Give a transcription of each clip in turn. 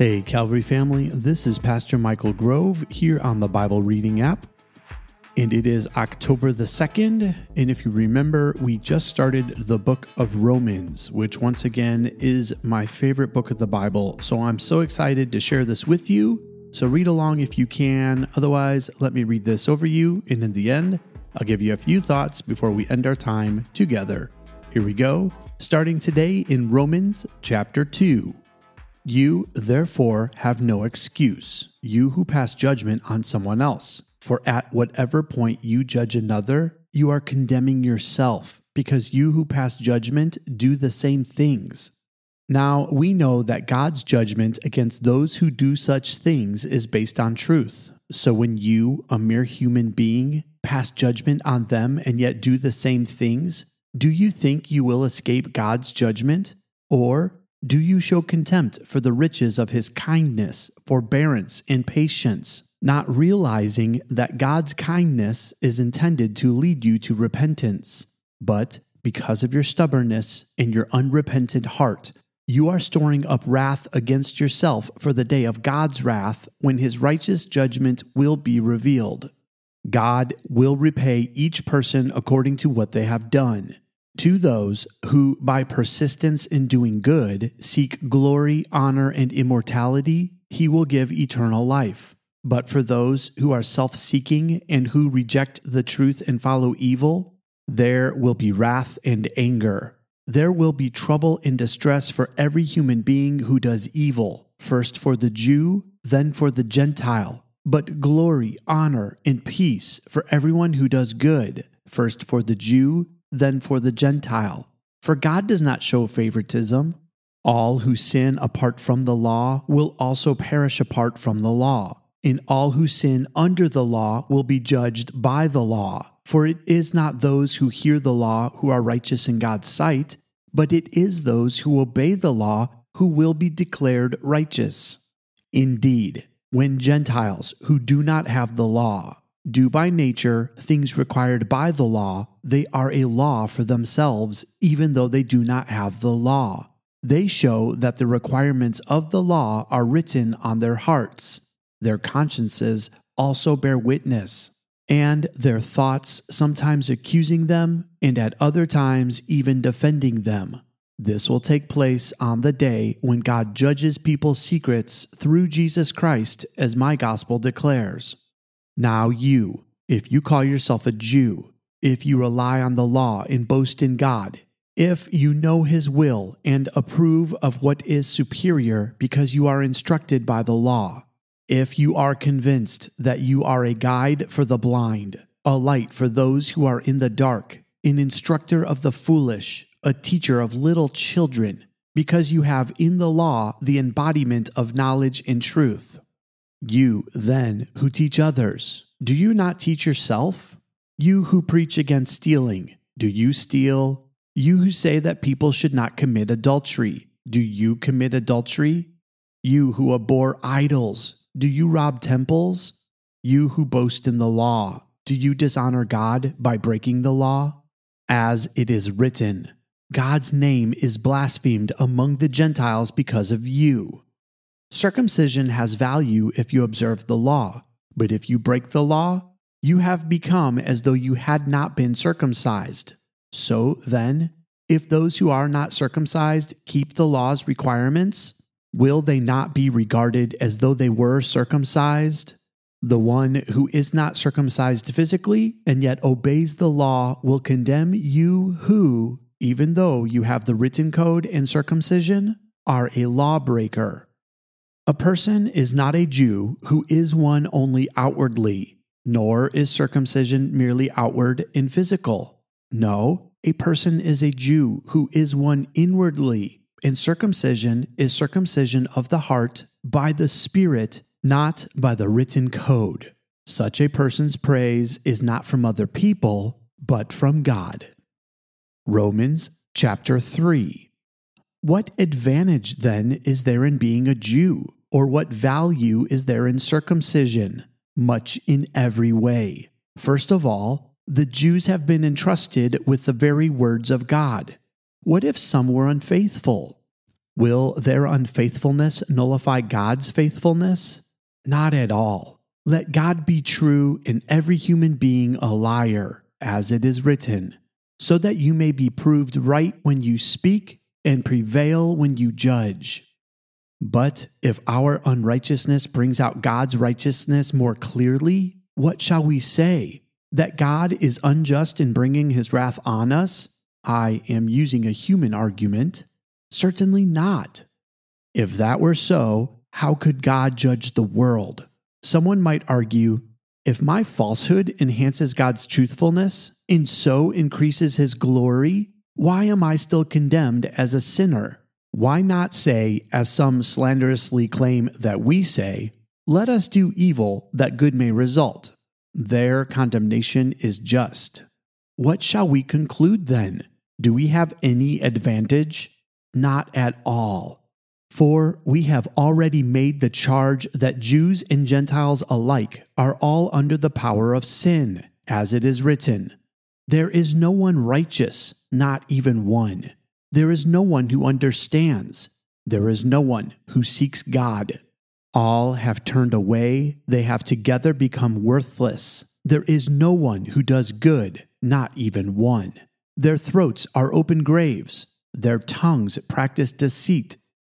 Hey, Calvary family, this is Pastor Michael Grove here on the Bible Reading App, and it is October the 2nd, and if you remember, we just started the book of Romans, which once again is my favorite book of the Bible, so I'm so excited to share this with you, so read along if you can. Otherwise, let me read this over you, and in the end, I'll give you a few thoughts before we end our time together. Here we go, starting today in Romans chapter 2. You, therefore, have no excuse, you who pass judgment on someone else. For at whatever point you judge another, you are condemning yourself, because you who pass judgment do the same things. Now, we know that God's judgment against those who do such things is based on truth. So when you, a mere human being, pass judgment on them and yet do the same things, do you think you will escape God's judgment? Or do you show contempt for the riches of his kindness, forbearance, and patience, not realizing that God's kindness is intended to lead you to repentance? But because of your stubbornness and your unrepentant heart, you are storing up wrath against yourself for the day of God's wrath, when his righteous judgment will be revealed. God will repay each person according to what they have done. To those who, by persistence in doing good, seek glory, honor, and immortality, he will give eternal life. But for those who are self-seeking and who reject the truth and follow evil, there will be wrath and anger. There will be trouble and distress for every human being who does evil, first for the Jew, then for the Gentile. But glory, honor, and peace for everyone who does good, first for the Jew, than for the Gentile. For God does not show favoritism. All who sin apart from the law will also perish apart from the law, and all who sin under the law will be judged by the law. For it is not those who hear the law who are righteous in God's sight, but it is those who obey the law who will be declared righteous. Indeed, when Gentiles who do not have the law do by nature things required by the law, they are a law for themselves, even though they do not have the law. They show that the requirements of the law are written on their hearts. Their consciences also bear witness, and their thoughts sometimes accusing them, and at other times even defending them. This will take place on the day when God judges people's secrets through Jesus Christ, as my gospel declares. Now you, if you call yourself a Jew, if you rely on the law and boast in God, if you know his will and approve of what is superior because you are instructed by the law, if you are convinced that you are a guide for the blind, a light for those who are in the dark, an instructor of the foolish, a teacher of little children, because you have in the law the embodiment of knowledge and truth. You, then, who teach others, do you not teach yourself? You who preach against stealing, do you steal? You who say that people should not commit adultery, do you commit adultery? You who abhor idols, do you rob temples? You who boast in the law, do you dishonor God by breaking the law? As it is written, God's name is blasphemed among the Gentiles because of you. Circumcision has value if you observe the law, but if you break the law, you have become as though you had not been circumcised. So then, if those who are not circumcised keep the law's requirements, will they not be regarded as though they were circumcised? The one who is not circumcised physically and yet obeys the law will condemn you who, even though you have the written code and circumcision, are a lawbreaker. A person is not a Jew who is one only outwardly, nor is circumcision merely outward and physical. No, a person is a Jew who is one inwardly, and circumcision is circumcision of the heart by the Spirit, not by the written code. Such a person's praise is not from other people, but from God. Romans chapter 3. What advantage, then, is there in being a Jew? Or what value is there in circumcision? Much in every way. First of all, the Jews have been entrusted with the very words of God. What if some were unfaithful? Will their unfaithfulness nullify God's faithfulness? Not at all. Let God be true and every human being a liar, as it is written, so that you may be proved right when you speak and prevail when you judge. But if our unrighteousness brings out God's righteousness more clearly, what shall we say? That God is unjust in bringing his wrath on us? I am using a human argument. Certainly not. If that were so, how could God judge the world? Someone might argue, if my falsehood enhances God's truthfulness and so increases his glory, why am I still condemned as a sinner? Why not say, as some slanderously claim that we say, let us do evil that good may result? Their condemnation is just. What shall we conclude then? Do we have any advantage? Not at all. For we have already made the charge that Jews and Gentiles alike are all under the power of sin, as it is written, there is no one righteous, not even one. There is no one who understands. There is no one who seeks God. All have turned away. They have together become worthless. There is no one who does good, not even one. Their throats are open graves. Their tongues practice deceit.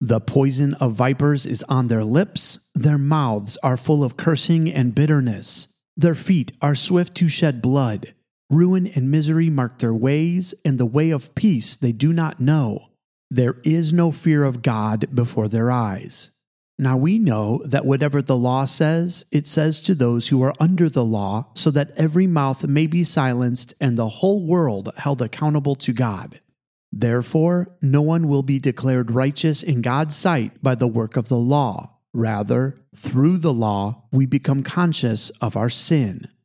The poison of vipers is on their lips. Their mouths are full of cursing and bitterness. Their feet are swift to shed blood. Ruin and misery mark their ways, and the way of peace they do not know. There is no fear of God before their eyes. Now we know that whatever the law says, it says to those who are under the law, so that every mouth may be silenced and the whole world held accountable to God. Therefore, no one will be declared righteous in God's sight by the work of the law. Rather, through the law, we become conscious of our sin.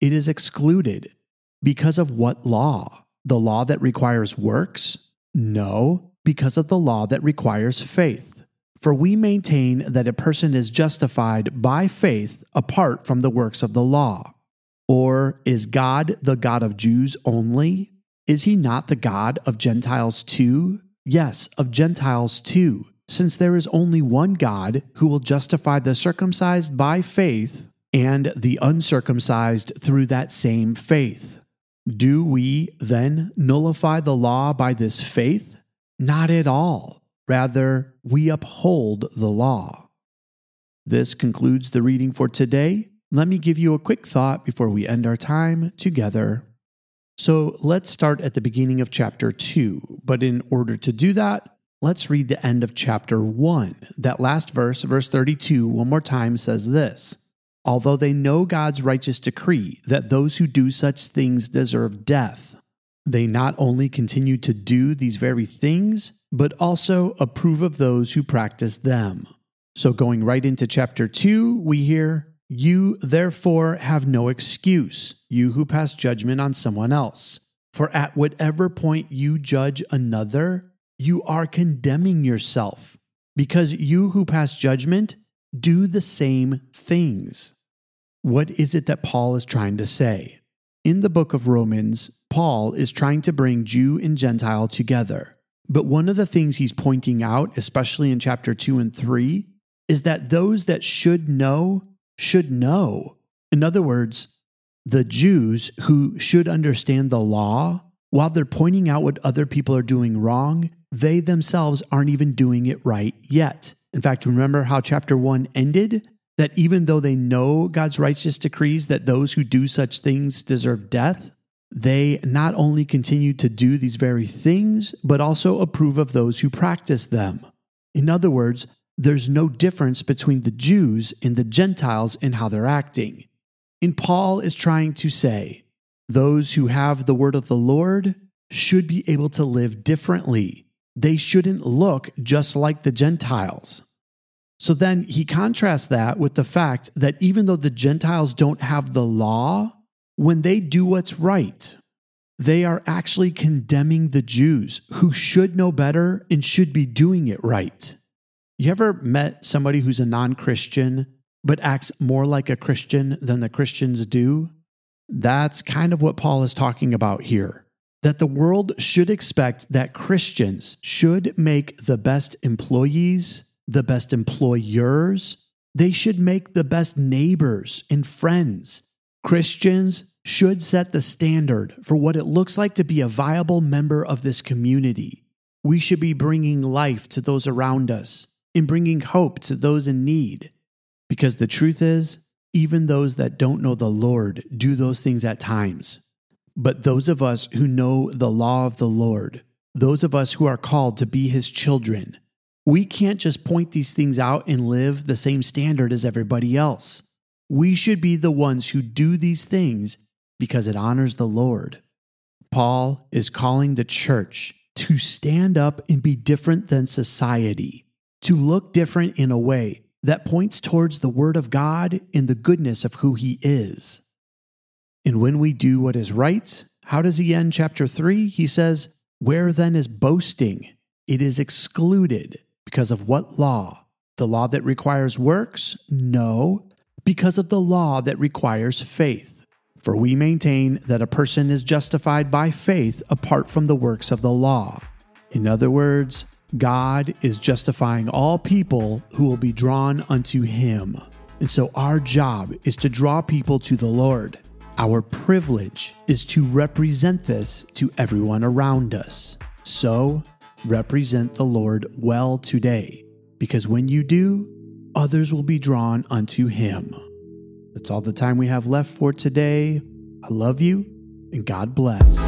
It is excluded. Because of what law? The law that requires works? No, because of the law that requires faith. For we maintain that a person is justified by faith apart from the works of the law. Or is God the God of Jews only? Is he not the God of Gentiles too? Yes, of Gentiles too, since there is only one God who will justify the circumcised by faith and the uncircumcised through that same faith. Do we, then, nullify the law by this faith? Not at all. Rather, we uphold the law. This concludes the reading for today. Let me give you a quick thought before we end our time together. So let's start at the beginning of chapter 2. But in order to do that, let's read the end of chapter 1. That last verse, verse 32, one more time says this, although they know God's righteous decree that those who do such things deserve death, they not only continue to do these very things, but also approve of those who practice them. So going right into chapter 2, we hear, you therefore have no excuse, you who pass judgment on someone else. For at whatever point you judge another, you are condemning yourself, because you who pass judgment do the same things. What is it that Paul is trying to say? In the book of Romans, Paul is trying to bring Jew and Gentile together. But one of the things he's pointing out, especially in chapter 2 and 3, is that those that should know. In other words, the Jews who should understand the law, while they're pointing out what other people are doing wrong, they themselves aren't even doing it right yet. In fact, remember how chapter 1 ended? that even though they know God's righteous decrees that those who do such things deserve death, they not only continue to do these very things, but also approve of those who practice them. In other words, there's no difference between the Jews and the Gentiles in how they're acting. And Paul is trying to say, those who have the word of the Lord should be able to live differently. They shouldn't look just like the Gentiles. So then he contrasts that with the fact that even though the Gentiles don't have the law, when they do what's right, they are actually condemning the Jews who should know better and should be doing it right. You ever met somebody who's a non-Christian but acts more like a Christian than the Christians do? That's kind of what Paul is talking about here, that the world should expect that Christians should make the best employees, the best employers. They should make the best neighbors and friends. Christians should set the standard for what it looks like to be a viable member of this community. We should be bringing life to those around us and bringing hope to those in need. Because the truth is, even those that don't know the Lord do those things at times. But those of us who know the law of the Lord, those of us who are called to be His children, we can't just point these things out and live the same standard as everybody else. We should be the ones who do these things because it honors the Lord. Paul is calling the church to stand up and be different than society, to look different in a way that points towards the Word of God and the goodness of who He is. And when we do what is right, how does he end chapter 3? He says, "Where then is boasting? It is excluded because of what law? The law that requires works? No. Because of the law that requires faith. For we maintain that a person is justified by faith apart from the works of the law." In other words, God is justifying all people who will be drawn unto Him. And so our job is to draw people to the Lord. Our privilege is to represent this to everyone around us. So represent the Lord well today, because when you do, others will be drawn unto Him. That's all the time we have left for today. I love you, and God bless.